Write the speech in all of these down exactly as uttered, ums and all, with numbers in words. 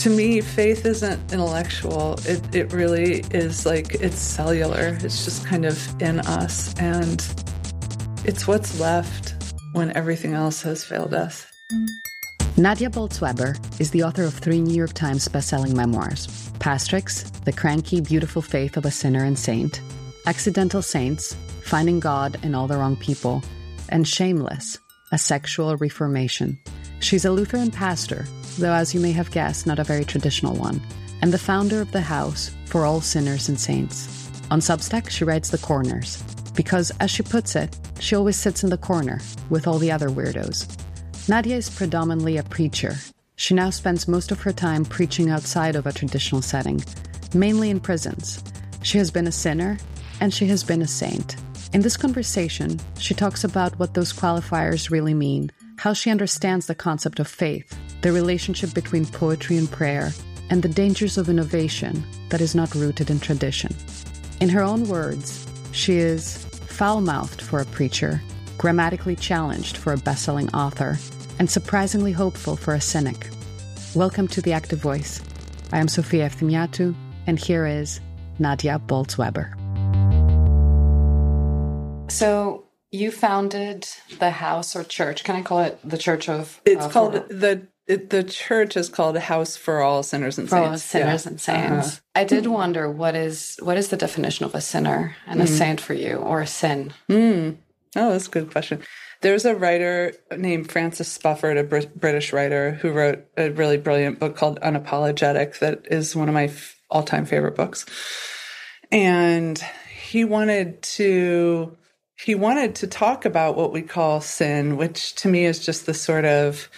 to me, faith isn't intellectual. It it really is, like, it's cellular. It's just kind of in us, and it's what's left when everything else has failed us. Nadia Bolz-Weber is the author of three New York Times bestselling memoirs, Pastrix, The Cranky, Beautiful Faith of a Sinner and Saint, Accidental Saints, Finding God in All the Wrong People, and Shameless, A Sexual Reformation. She's a Lutheran pastor, though, as you may have guessed, not a very traditional one, and the founder of the House for All Sinners and Saints. On Substack, she writes The Corners, because, as she puts it, she always sits in the corner with all the other weirdos. Nadia is predominantly a preacher. She now spends most of her time preaching outside of a traditional setting, mainly in prisons. She has been a sinner, and she has been a saint. In this conversation, she talks about what those qualifiers really mean, how she understands the concept of faith, the relationship between poetry and prayer, and the dangers of innovation that is not rooted in tradition. In her own words, she is foul-mouthed for a preacher, grammatically challenged for a best-selling author, and surprisingly hopeful for a cynic. Welcome to The Active Voice. I am Sophia Eftimiatu, and here is Nadia Bolz-Weber. So you founded the house or church. Can I call it the Church of... It's uh, called... the it, The church is called House for All Sinners and Saints. For All Sinners yeah. and Saints. Uh-huh. I did wonder, what is what is the definition of a sinner and mm. a saint for you, or a sin? Mm. Oh, that's a good question. There's a writer named Francis Spufford, a Br- British writer, who wrote a really brilliant book called Unapologetic that is one of my f- all-time favorite books. And he wanted to... He wanted to talk about what we call sin, which to me is just the sort of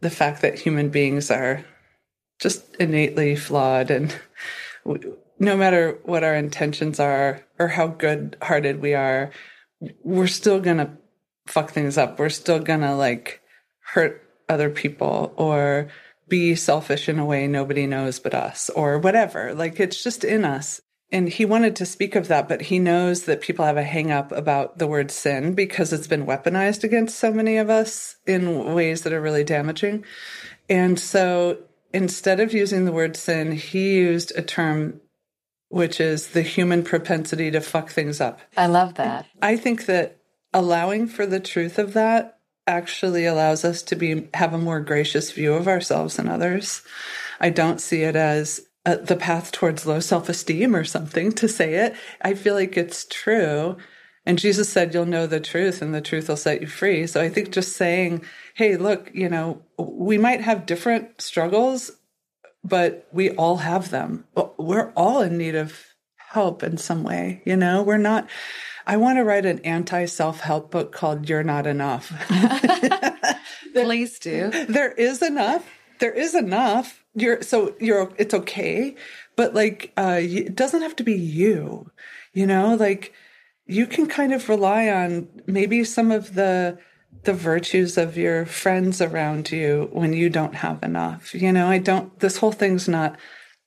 the fact that human beings are just innately flawed, and we, no matter what our intentions are or how good-hearted we are, we're still going to fuck things up. We're still going to, like, hurt other people or be selfish in a way nobody knows but us or whatever. Like, it's just in us. And he wanted to speak of that, but he knows that people have a hang-up about the word sin because it's been weaponized against so many of us in ways that are really damaging. And so instead of using the word sin, he used a term which is the human propensity to fuck things up. I love that. I think that allowing for the truth of that actually allows us to be have a more gracious view of ourselves and others. I don't see it as... Uh, the path towards low self-esteem or something to say it. I feel like it's true. And Jesus said, you'll know the truth and the truth will set you free. So I think just saying, hey, look, you know, we might have different struggles, but we all have them. We're all in need of help in some way. You know, we're not, I want to write an anti-self-help book called You're Not Enough. Please do. There is enough. There is enough. You're so you're it's okay, but like uh, it doesn't have to be you, you know. Like you can kind of rely on maybe some of the the virtues of your friends around you when you don't have enough. You know, I don't. This whole thing's not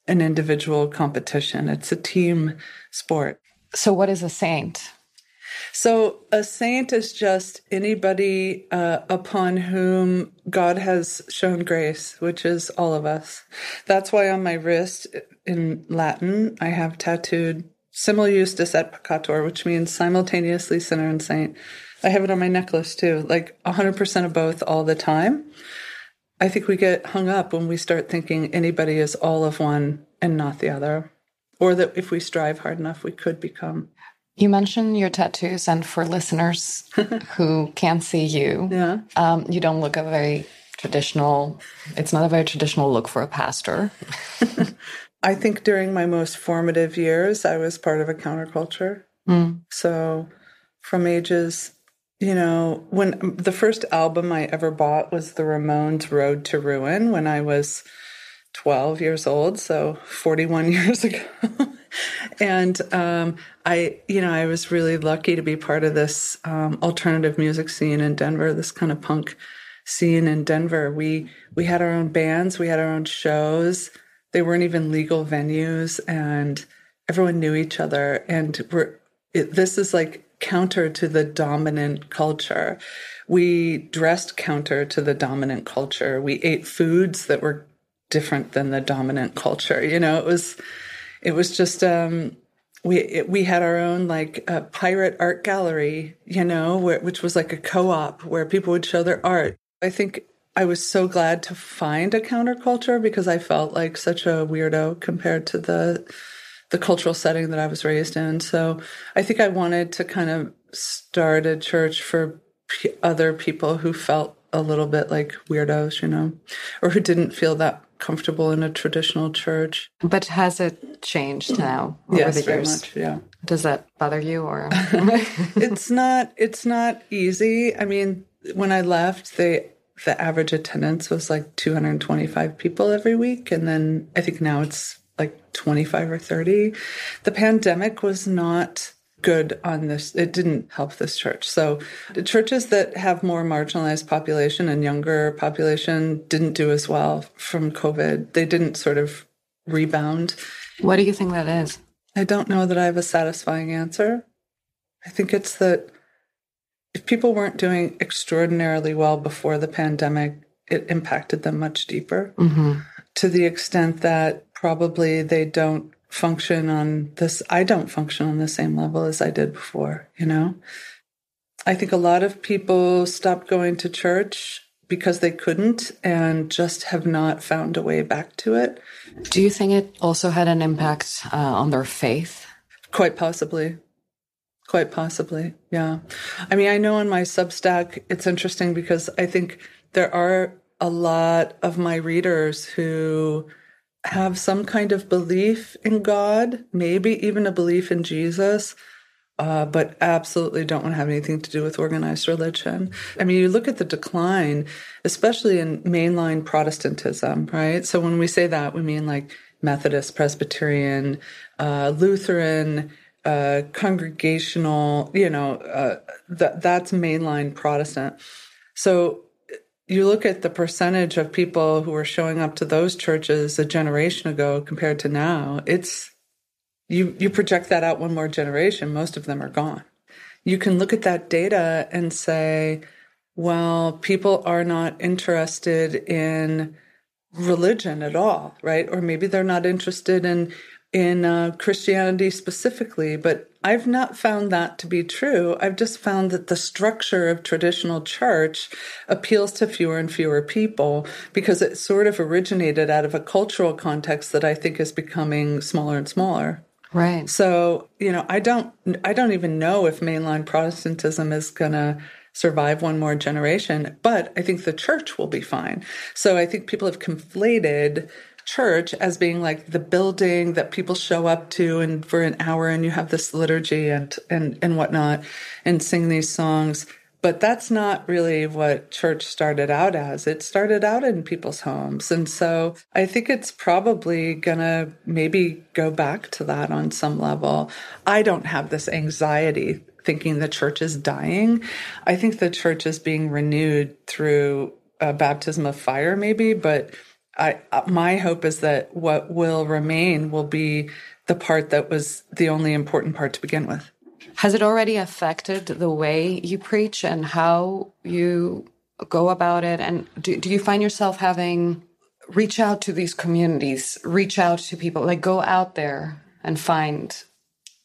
an individual competition; it's a team sport. So, what is a saint? So a saint is just anybody uh, upon whom God has shown grace, which is all of us. That's why on my wrist in Latin, I have tattooed simul justus et peccator, which means simultaneously sinner and saint. I have it on my necklace too, like one hundred percent of both all the time. I think we get hung up when we start thinking anybody is all of one and not the other, or that if we strive hard enough, we could become... You mentioned your tattoos, and for listeners who can't see you, yeah. um, you don't look a very traditional, it's not a very traditional look for a pastor. I think during my most formative years, I was part of a counterculture. Mm. So from ages, you know, when the first album I ever bought was the Ramones' Road to Ruin when I was twelve years old, so forty-one years ago. And um, I, you know, I was really lucky to be part of this um, alternative music scene in Denver, this kind of punk scene in Denver. We we had our own bands, we had our own shows. They weren't even legal venues, and everyone knew each other. And we're it, this is like counter to the dominant culture. We dressed counter to the dominant culture. We ate foods that were different than the dominant culture. You know, it was, it was just, um, we, it, we had our own like uh, pirate art gallery, you know, where, which was like a co-op where people would show their art. I think I was so glad to find a counterculture because I felt like such a weirdo compared to the, the cultural setting that I was raised in. So I think I wanted to kind of start a church for p- other people who felt a little bit like weirdos, you know, or who didn't feel that comfortable in a traditional church. But has it changed now over yes, the very years? Much, yeah. Does that bother you or? It's not, it's not easy. I mean, when I left, they, the average attendance was like two hundred twenty-five people every week. And then I think now it's like twenty-five or thirty. The pandemic was not good on this. It didn't help this church. So the churches that have more marginalized population and younger population didn't do as well from COVID. They didn't sort of rebound. What do you think that is? I don't know that I have a satisfying answer. I think it's that if people weren't doing extraordinarily well before the pandemic, it impacted them much deeper, mm-hmm. to the extent that probably they don't function on this. I don't function on the same level as I did before, you know? I think a lot of people stopped going to church because they couldn't and just have not found a way back to it. Do you think it also had an impact uh, on their faith? Quite possibly. Quite possibly, yeah. I mean, I know on my Substack, it's interesting because I think there are a lot of my readers who have some kind of belief in God, maybe even a belief in Jesus, uh, but absolutely don't want to have anything to do with organized religion. I mean, you look at the decline, especially in mainline Protestantism, right? So when we say that, we mean like Methodist, Presbyterian, uh, Lutheran, uh, Congregational, you know, uh, th- that's mainline Protestant. So you look at the percentage of people who were showing up to those churches a generation ago compared to now, it's, you, you project that out one more generation, most of them are gone. You can look at that data and say, well, people are not interested in religion at all, right? Or maybe they're not interested in, in uh, Christianity specifically, but I've not found that to be true. I've just found that the structure of traditional church appeals to fewer and fewer people because it sort of originated out of a cultural context that I think is becoming smaller and smaller. Right. So, you know, I don't I don't even know if mainline Protestantism is going to survive one more generation, but I think the church will be fine. So I think people have conflated church as being like the building that people show up to and for an hour and you have this liturgy and, and, and whatnot and sing these songs. But that's not really what church started out as. It started out in people's homes. And so I think it's probably going to maybe go back to that on some level. I don't have this anxiety thinking the church is dying. I think the church is being renewed through a baptism of fire maybe, but I, my hope is that what will remain will be the part that was the only important part to begin with. Has it already affected the way you preach and how you go about it? And do, do you find yourself having reach out to these communities, reach out to people, like go out there and find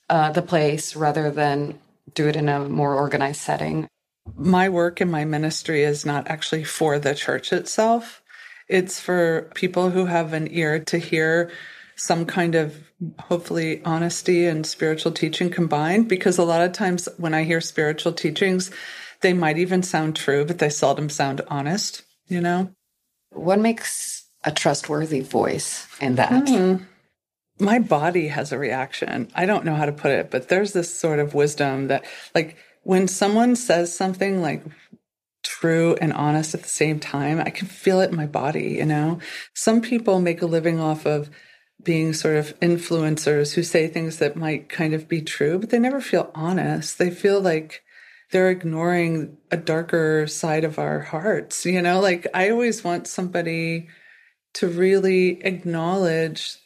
uh, the place rather than do it in a more organized setting? My work in my ministry is not actually for the church itself. It's for people who have an ear to hear some kind of, hopefully, honesty and spiritual teaching combined, because a lot of times when I hear spiritual teachings, they might even sound true, but they seldom sound honest, you know? What makes a trustworthy voice in that? Mm. My body has a reaction. I don't know how to put it, but there's this sort of wisdom that, like, when someone says something like true and honest at the same time, I can feel it in my body, you know? Some people make a living off of being sort of influencers who say things that might kind of be true, but they never feel honest. They feel like they're ignoring a darker side of our hearts, you know? Like, I always want somebody to really acknowledge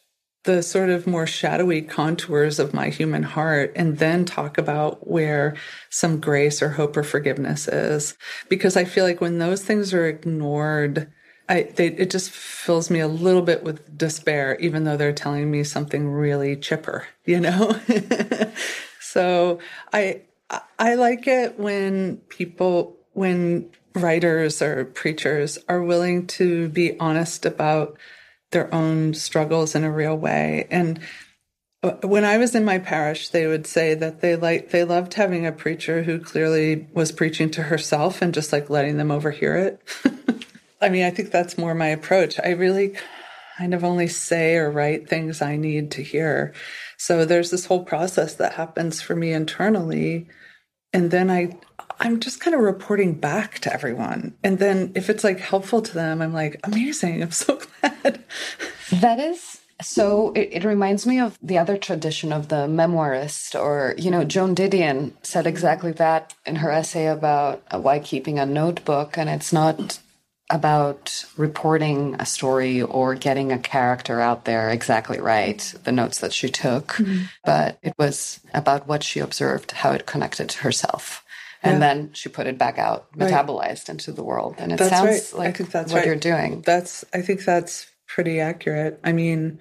the sort of more shadowy contours of my human heart, and then talk about where some grace or hope or forgiveness is. Because I feel like when those things are ignored, I, they, it just fills me a little bit with despair, even though they're telling me something really chipper, you know? So I, I like it when people, when writers or preachers are willing to be honest about their own struggles in a real way. And when I was in my parish, they would say that they like they loved having a preacher who clearly was preaching to herself and just like letting them overhear it. I mean, I think that's more my approach. I really kind of only say or write things I need to hear. So there's this whole process that happens for me internally. And then I, I'm just kind of reporting back to everyone. And then if it's like helpful to them, I'm like, amazing. I'm so glad. That is... So it, it reminds me of the other tradition of the memoirist, or, you know, Joan Didion said exactly that in her essay about why keeping a notebook. And it's not about reporting a story or getting a character out there exactly right, the notes that she took, mm-hmm. but it was about what she observed, how it connected to herself. And yeah. then she put it back out, metabolized right. into the world. And it that's sounds right. like I think that's what right. you're doing. That's, I think that's pretty accurate. I mean,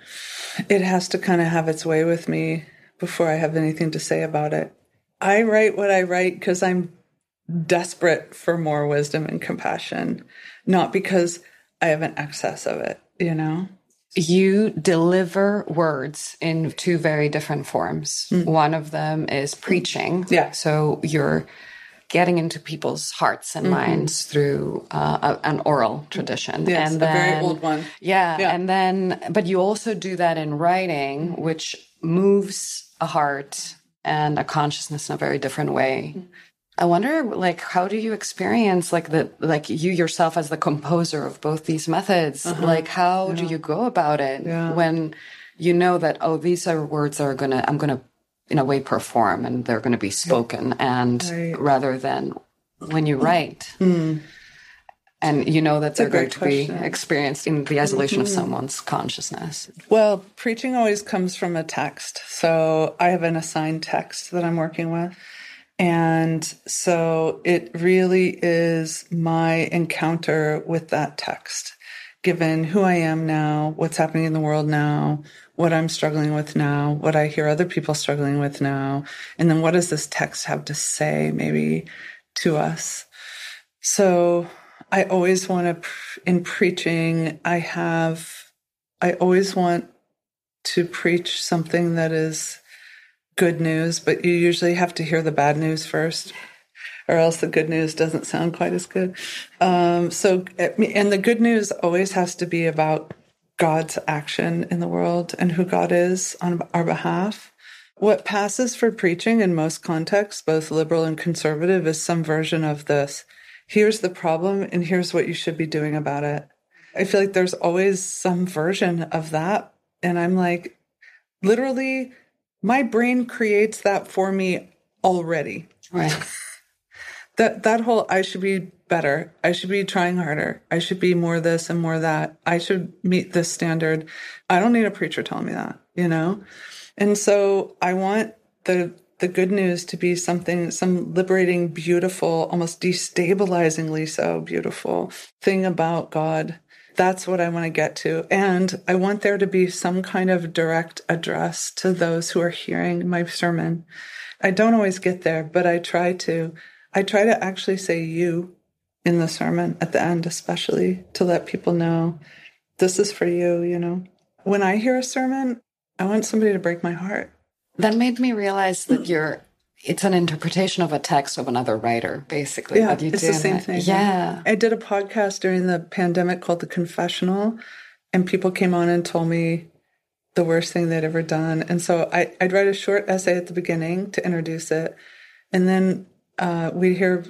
it has to kind of have its way with me before I have anything to say about it. I write what I write because I'm desperate for more wisdom and compassion, not because I have an excess of it, you know? You deliver words in two very different forms. Mm. One of them is preaching. Yeah. So you're getting into people's hearts and mm-hmm. minds through uh, a, an oral tradition. Yes, and then, a very old one. Yeah, yeah. And then, but you also do that in writing, which moves a heart and a consciousness in a very different way. Mm-hmm. I wonder, like, how do you experience, like, the like you yourself as the composer of both these methods? Uh-huh. Like, how yeah. do you go about it yeah. when you know that, oh, these are words that are going to, I'm going to, in a way, perform, and they're going to be spoken, and right. rather than when you write, mm. and you know that that's they're going to question. Be experienced in the isolation mm-hmm. of someone's consciousness. Well, preaching always comes from a text. So I have an assigned text that I'm working with. And so it really is my encounter with that text, given who I am now, what's happening in the world now, what I'm struggling with now, what I hear other people struggling with now, and then what does this text have to say maybe to us? So I always want to, in preaching, I have, I always want to preach something that is good news, but you usually have to hear the bad news first, or else the good news doesn't sound quite as good. Um, so, and the good news always has to be about God's action in the world and who God is on our behalf. What passes for preaching in most contexts, both liberal and conservative, is some version of this. Here's the problem, and here's what you should be doing about it. I feel like there's always some version of that. And I'm like, literally, my brain creates that for me already. Right. That that whole, I should be better, I should be trying harder, I should be more this and more that, I should meet this standard. I don't need a preacher telling me that, you know? And so I want the the good news to be something, some liberating, beautiful, almost destabilizingly so beautiful thing about God. That's what I want to get to. And I want there to be some kind of direct address to those who are hearing my sermon. I don't always get there, but I try to. I try to actually say you in the sermon at the end, especially to let people know this is for you, you know. When I hear a sermon, I want somebody to break my heart. That made me realize that you're, it's an interpretation of a text of another writer, basically. Yeah, you it's do the same it. Thing. Yeah. I did a podcast during the pandemic called The Confessional, and people came on and told me the worst thing they'd ever done. And so I, I'd write a short essay at the beginning to introduce it, and then Uh, we'd hear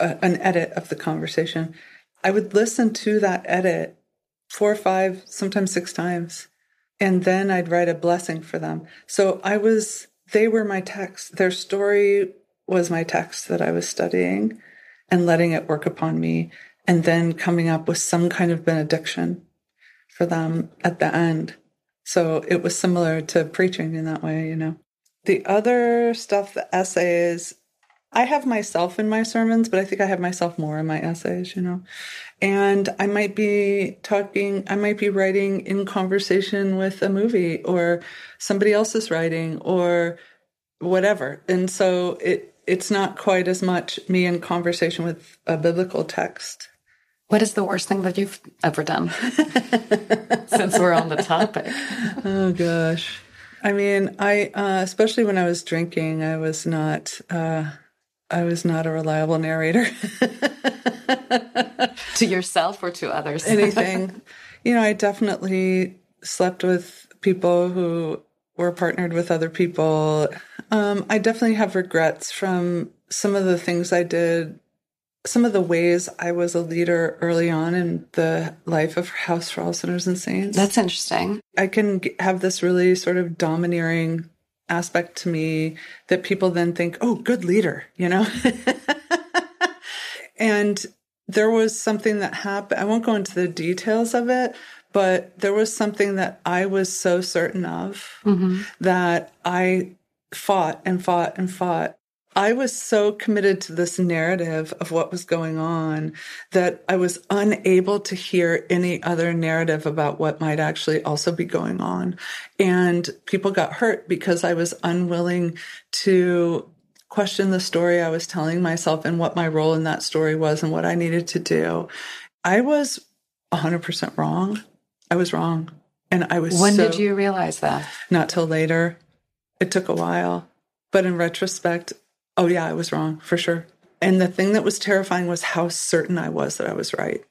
a, an edit of the conversation. I would listen to that edit four or five, sometimes six times, and then I'd write a blessing for them. So I was, they were my text. Their story was my text that I was studying and letting it work upon me, and then coming up with some kind of benediction for them at the end. So it was similar to preaching in that way, you know. The other stuff, the essays, I have myself in my sermons, but I think I have myself more in my essays, you know. And I might be talking, I might be writing in conversation with a movie or somebody else's writing or whatever. And so it it's not quite as much me in conversation with a biblical text. What is the worst thing that you've ever done? Since we're on the topic. Oh, gosh. I mean, I uh, especially when I was drinking, I was not... Uh, I was not a reliable narrator. To yourself or to others? Anything. You know, I definitely slept with people who were partnered with other people. Um, I definitely have regrets from some of the things I did, some of the ways I was a leader early on in the life of House for All Sinners and Saints. That's interesting. I can have this really sort of domineering aspect to me that people then think, oh, good leader, you know? And there was something that happened. I won't go into the details of it, but there was something that I was so certain of mm-hmm. that I fought and fought and fought. I was so committed to this narrative of what was going on that I was unable to hear any other narrative about what might actually also be going on. And people got hurt because I was unwilling to question the story I was telling myself and what my role in that story was and what I needed to do. I was one hundred percent wrong. I was wrong. And I was When so, did you realize that? Not till later. It took a while. But in retrospect, oh, yeah, I was wrong, for sure. And the thing that was terrifying was how certain I was that I was right.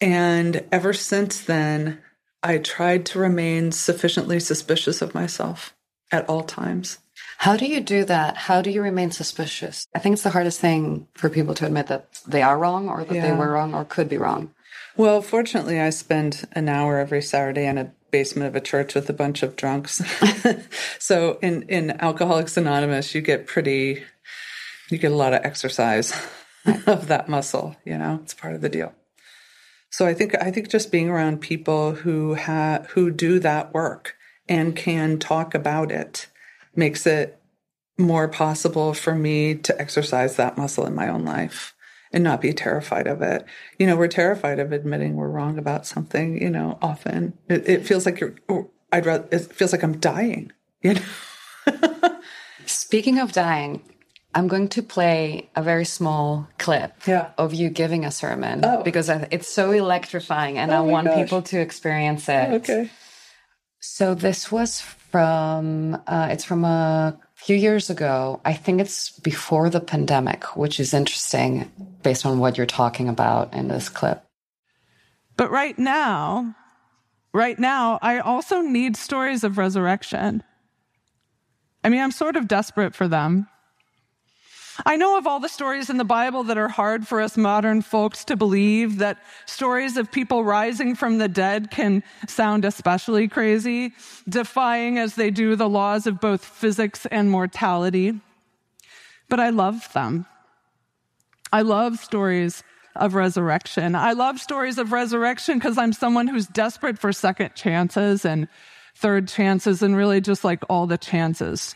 And ever since then, I tried to remain sufficiently suspicious of myself at all times. How do you do that? How do you remain suspicious? I think it's the hardest thing for people to admit that they are wrong or that yeah. they were wrong or could be wrong. Well, fortunately, I spend an hour every Saturday in a basement of a church with a bunch of drunks. So in, in Alcoholics Anonymous, you get pretty... You get a lot of exercise of that muscle, you know, it's part of the deal. So I think I think just being around people who ha- who do that work and can talk about it makes it more possible for me to exercise that muscle in my own life and not be terrified of it. You know, we're terrified of admitting we're wrong about something, you know, often. It, it feels like you're, I'd rather, it feels like I'm dying, you know. Speaking of dying... I'm going to play a very small clip yeah. of you giving a sermon oh. because it's so electrifying and oh I want gosh. people to experience it. Okay. So this was from, uh, it's from a few years ago. I think it's before the pandemic, which is interesting based on what you're talking about in this clip. But right now, right now, I also need stories of resurrection. I mean, I'm sort of desperate for them. I know of all the stories in the Bible that are hard for us modern folks to believe, that stories of people rising from the dead can sound especially crazy, defying as they do the laws of both physics and mortality. But I love them. I love stories of resurrection. I love stories of resurrection because I'm someone who's desperate for second chances and third chances and really just like all the chances.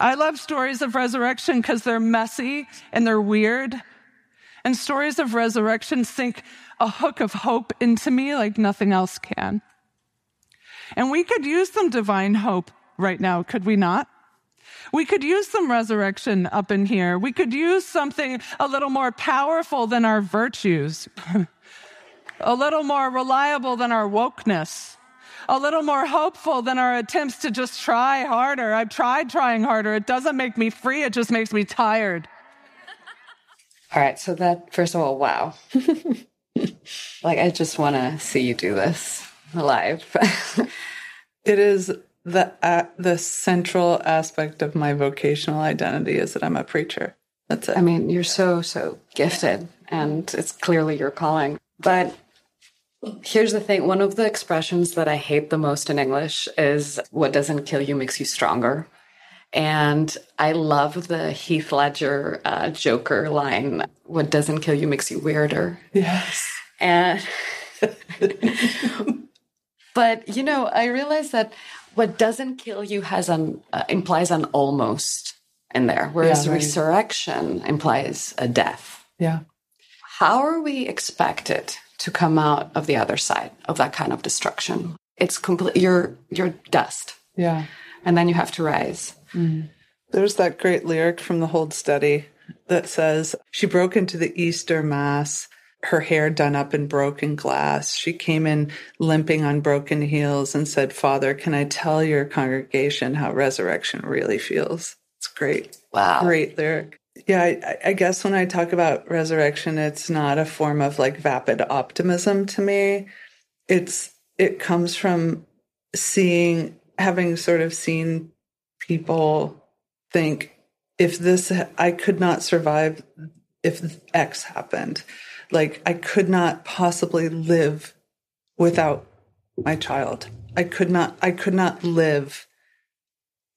I love stories of resurrection because they're messy and they're weird. And stories of resurrection sink a hook of hope into me like nothing else can. And we could use some divine hope right now, could we not? We could use some resurrection up in here. We could use something a little more powerful than our virtues, a little more reliable than our wokeness. A little more hopeful than our attempts to just try harder. I've tried trying harder. It doesn't make me free. It just makes me tired. All right. So that, first of all, wow. Like, I just want to see you do this live. It is the, uh, the central aspect of my vocational identity is that I'm a preacher. That's it. I mean, you're so, so gifted, and it's clearly your calling. But... here's the thing. One of the expressions that I hate the most in English is what doesn't kill you makes you stronger. And I love the Heath Ledger uh, Joker line, what doesn't kill you makes you weirder. Yes. And but, you know, I realized that what doesn't kill you has an uh, implies an almost. in there, whereas yeah, right. resurrection implies a death. Yeah. How are we expected to come out of the other side of that kind of destruction? It's complete. You're you're dust. Yeah. And then you have to rise. Mm. There's that great lyric from the Hold Steady that says, she broke into the Easter Mass, her hair done up in broken glass. She came in limping on broken heels and said, Father, can I tell your congregation how resurrection really feels? It's great. Wow. Great lyric. Yeah, I, I guess when I talk about resurrection, it's not a form of like vapid optimism to me. It's It comes from seeing, having sort of seen people think, if this, I could not survive if X happened. Like, I could not possibly live without my child. I could not, I could not live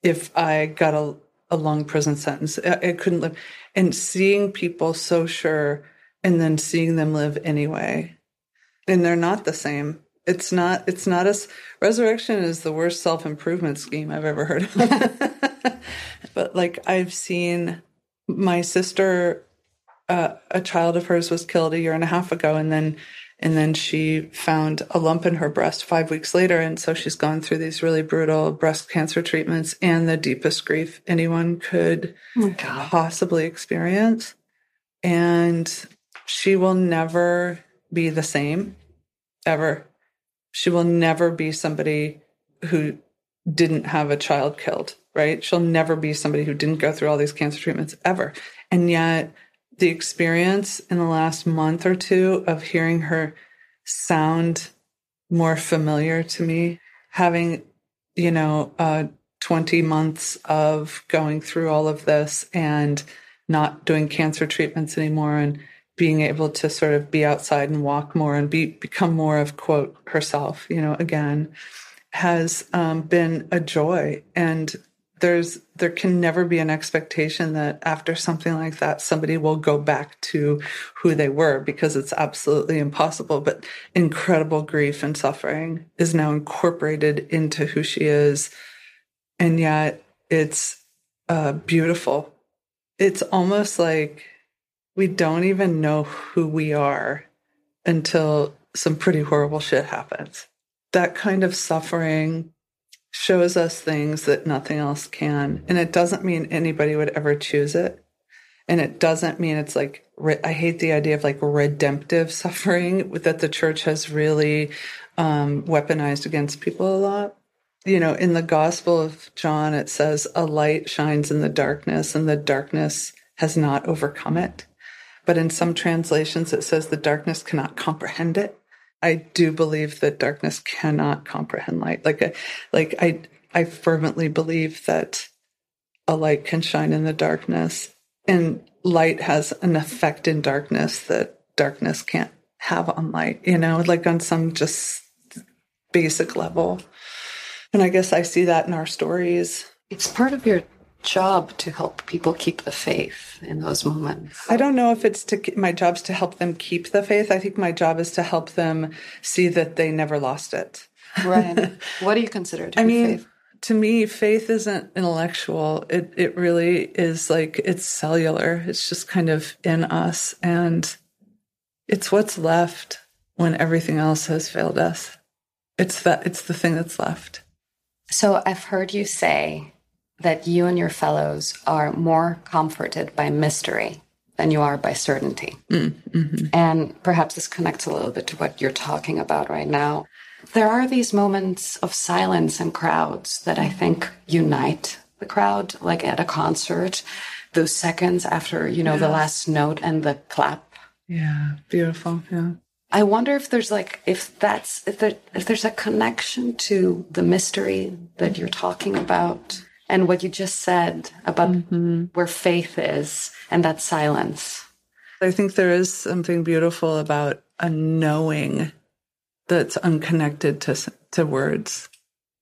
if I got a, a long prison sentence. I, I couldn't live. And seeing people so sure and then seeing them live anyway. And they're not the same. It's not, it's not a, resurrection is the worst self-improvement scheme I've ever heard of. But like I've seen my sister, uh, a child of hers was killed a year and a half ago. And then, and then she found a lump in her breast five weeks later. And so she's gone through these really brutal breast cancer treatments and the deepest grief anyone could oh possibly experience. And she will never be the same ever. She will never be somebody who didn't have a child killed, right? She'll never be somebody who didn't go through all these cancer treatments ever. And yet the experience in the last month or two of hearing her sound more familiar to me, having, you know, uh, twenty months of going through all of this and not doing cancer treatments anymore and being able to sort of be outside and walk more and be become more of, quote, herself, you know, again, has um, been a joy. And there's there can never be an expectation that after something like that, somebody will go back to who they were, because it's absolutely impossible. But incredible grief and suffering is now incorporated into who she is. And yet it's uh, beautiful. It's almost like we don't even know who we are until some pretty horrible shit happens. That kind of suffering shows us things that nothing else can. And it doesn't mean anybody would ever choose it. And it doesn't mean it's like, I hate the idea of like redemptive suffering that the church has really um, weaponized against people a lot. You know, in the Gospel of John, it says, a light shines in the darkness and the darkness has not overcome it. But in some translations, it says the darkness cannot comprehend it. I do believe that darkness cannot comprehend light. Like, I, like I, I fervently believe that a light can shine in the darkness, and light has an effect in darkness that darkness can't have on light, you know, like on some just basic level. And I guess I see that in our stories. It's part of your job to help people keep the faith in those moments. I don't know if it's to my job's to help them keep the faith. I think my job is to help them see that they never lost it. Right. What do you consider to I be mean, faith? To me, faith isn't intellectual. It it really is like it's cellular. It's just kind of in us, and it's what's left when everything else has failed us. It's that it's the thing that's left. So I've heard you say that you and your fellows are more comforted by mystery than you are by certainty. Mm, mm-hmm. And perhaps this connects a little bit to what you're talking about right now. There are these moments of silence in crowds that I think unite the crowd, like at a concert, those seconds after, you know, yes. the last note and the clap. Yeah, beautiful, yeah. I wonder if there's like, if that's, if, there, if there's a connection to the mystery that you're talking about. And what you just said about mm-hmm. where faith is and that silence. I think there is something beautiful about a knowing that's unconnected to to words.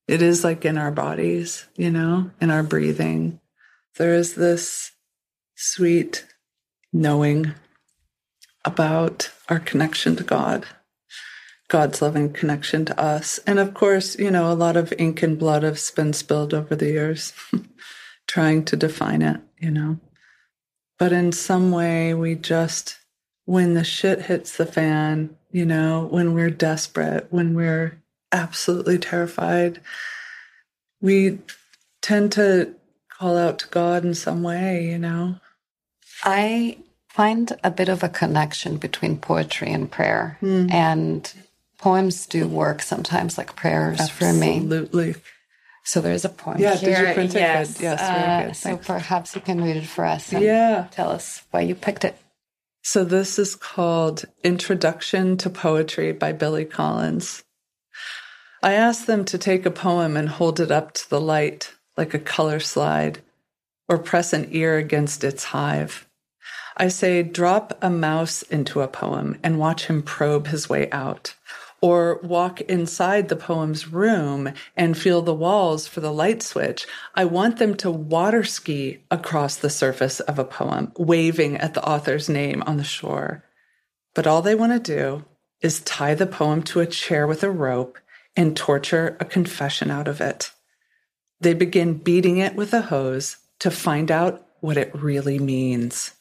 It is like in our bodies, you know, in our breathing. There is this sweet knowing about our connection to God, God's loving connection to us. And of course, you know, a lot of ink and blood has been spilled over the years trying to define it, you know. But in some way, we just, when the shit hits the fan, you know, when we're desperate, when we're absolutely terrified, we tend to call out to God in some way, you know. I find a bit of a connection between poetry and prayer. Mm. And poems do work sometimes like prayers. Absolutely. For me. Absolutely. So there's a poem yeah, here. Yeah, did you print it? Yes. Yes, very good. Uh, so perhaps you can read it for us and yeah. tell us why you picked it. So this is called Introduction to Poetry by Billy Collins. I asked them to take a poem and hold it up to the light like a color slide, or press an ear against its hive. I say, drop a mouse into a poem and watch him probe his way out, or walk inside the poem's room and feel the walls for the light switch. I want them to water ski across the surface of a poem, waving at the author's name on the shore. But all they want to do is tie the poem to a chair with a rope and torture a confession out of it. They begin beating it with a hose to find out what it really means.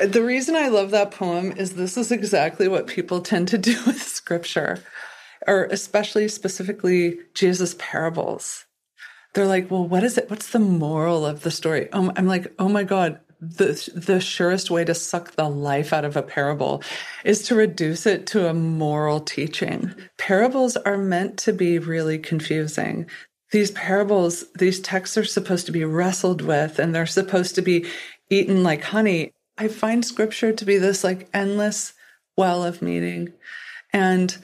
The reason I love that poem is this is exactly what people tend to do with scripture, or especially specifically Jesus' parables. They're like, well, what is it? What's the moral of the story? Um, I'm like, oh my God, the, the surest way to suck the life out of a parable is to reduce it to a moral teaching. Parables are meant to be really confusing. These parables, these texts are supposed to be wrestled with, and they're supposed to be eaten like honey. I find scripture to be this like endless well of meaning. And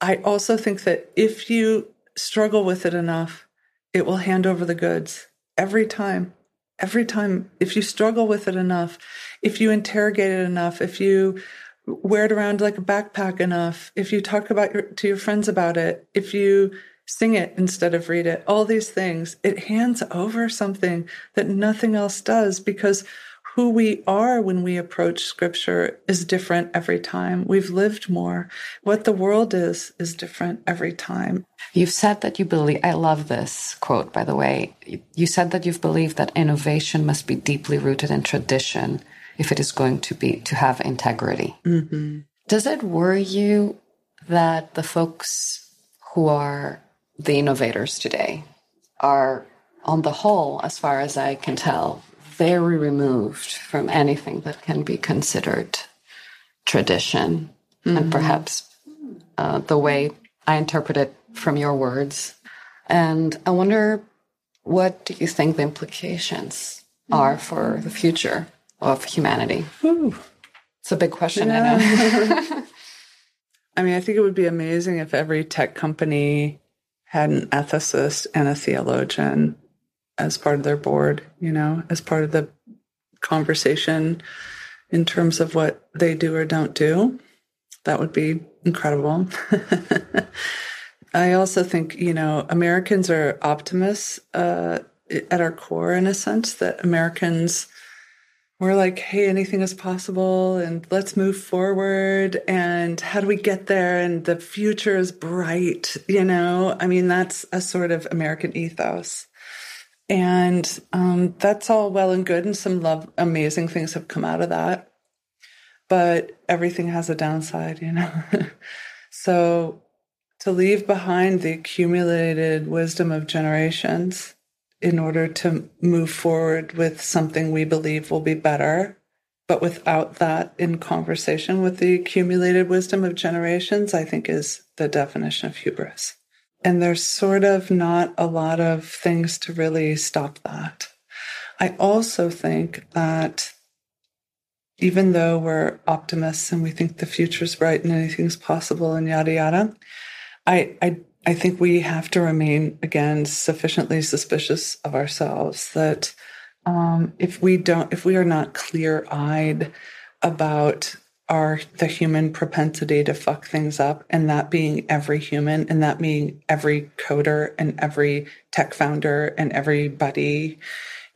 I also think that if you struggle with it enough, it will hand over the goods every time. Every time, if you struggle with it enough, if you interrogate it enough, if you wear it around like a backpack enough, if you talk about your, to your friends about it, if you sing it instead of read it, all these things, it hands over something that nothing else does, because who we are when we approach scripture is different every time. We've lived more. What the world is, is different every time. You've said that you believe, I love this quote, by the way, you said that you've believed that innovation must be deeply rooted in tradition if it is going to be, to have integrity. Mm-hmm. Does it worry you that the folks who are the innovators today are, on the whole, as far as I can tell, very removed from anything that can be considered tradition? Mm-hmm. And perhaps uh, the way I interpret it from your words. And I wonder, what do you think the implications are for the future of humanity? Ooh. It's a big question, yeah. I know. I mean, I think it would be amazing if every tech company had an ethicist and a theologian as part of their board, you know, as part of the conversation in terms of what they do or don't do. That would be incredible. I also think, you know, Americans are optimists uh, at our core, in a sense, that Americans we're like, hey, anything is possible, and let's move forward, and how do we get there, and the future is bright, you know? I mean, that's a sort of American ethos. And um, that's all well and good, and some love, amazing things have come out of that. But everything has a downside, you know? So to leave behind the accumulated wisdom of generations in order to move forward with something we believe will be better, but without that in conversation with the accumulated wisdom of generations, I think is the definition of hubris. And there's sort of not a lot of things to really stop that. I also think that even though we're optimists and we think the future's bright and anything's possible and yada, yada, I, I I think we have to remain, again, sufficiently suspicious of ourselves that um, if we don't, if we are not clear-eyed about our the human propensity to fuck things up, and that being every human, and that being every coder and every tech founder and everybody,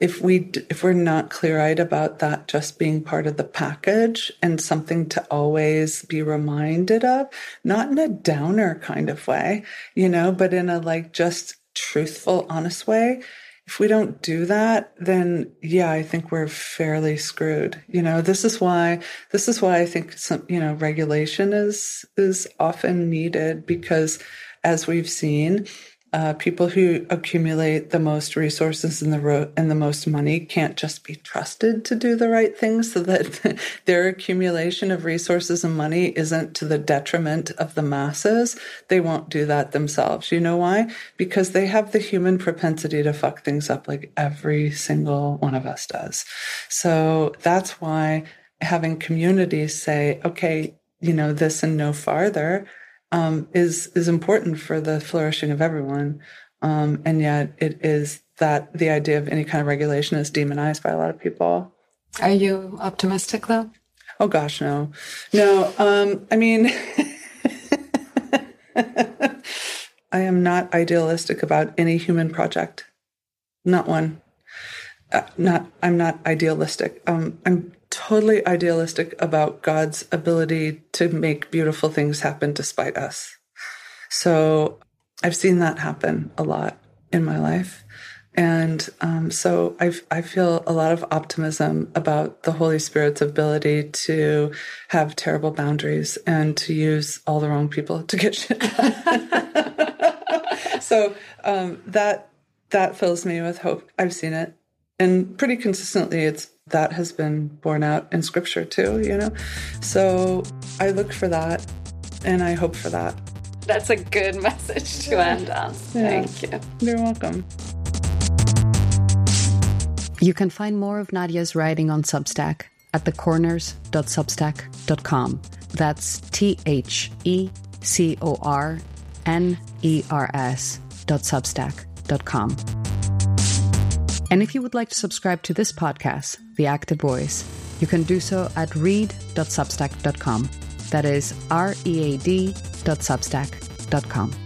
if we if we're not clear-eyed about that just being part of the package and something to always be reminded of, not in a downer kind of way, you know, but in a like just truthful, honest way, if we don't do that, then yeah, I think we're fairly screwed. You know, this is why, this is why I think some, you know, regulation is, is often needed, because as we've seen, Uh, people who accumulate the most resources and the ro- and the most money can't just be trusted to do the right thing, so that their accumulation of resources and money isn't to the detriment of the masses. They won't do that themselves. You know why? Because they have the human propensity to fuck things up like every single one of us does. So that's why having communities say, okay, you know, this and no farther, Um, is is important for the flourishing of everyone, um, and yet it is that the idea of any kind of regulation is demonized by a lot of people. Are you optimistic, though? Oh gosh, no, no. Um, I mean, I am not idealistic about any human project, not one. Uh, not I'm not idealistic. Um, I'm. Totally idealistic about God's ability to make beautiful things happen despite us. So I've seen that happen a lot in my life. And um, so I've, I feel a lot of optimism about the Holy Spirit's ability to have terrible boundaries and to use all the wrong people to get shit done. So um, that, that fills me with hope. I've seen it. And pretty consistently, it's that has been borne out in scripture too, you know? So I look for that and I hope for that. That's a good message to end on. Yeah. Thank you. You're welcome. You can find more of Nadia's writing on Substack at the corners dot substack dot com. That's T H E C O R N E R S dot substack dot com. And if you would like to subscribe to this podcast, The Active Voice, you can do so at read dot substack dot com. That is R E A D dot substack dot com.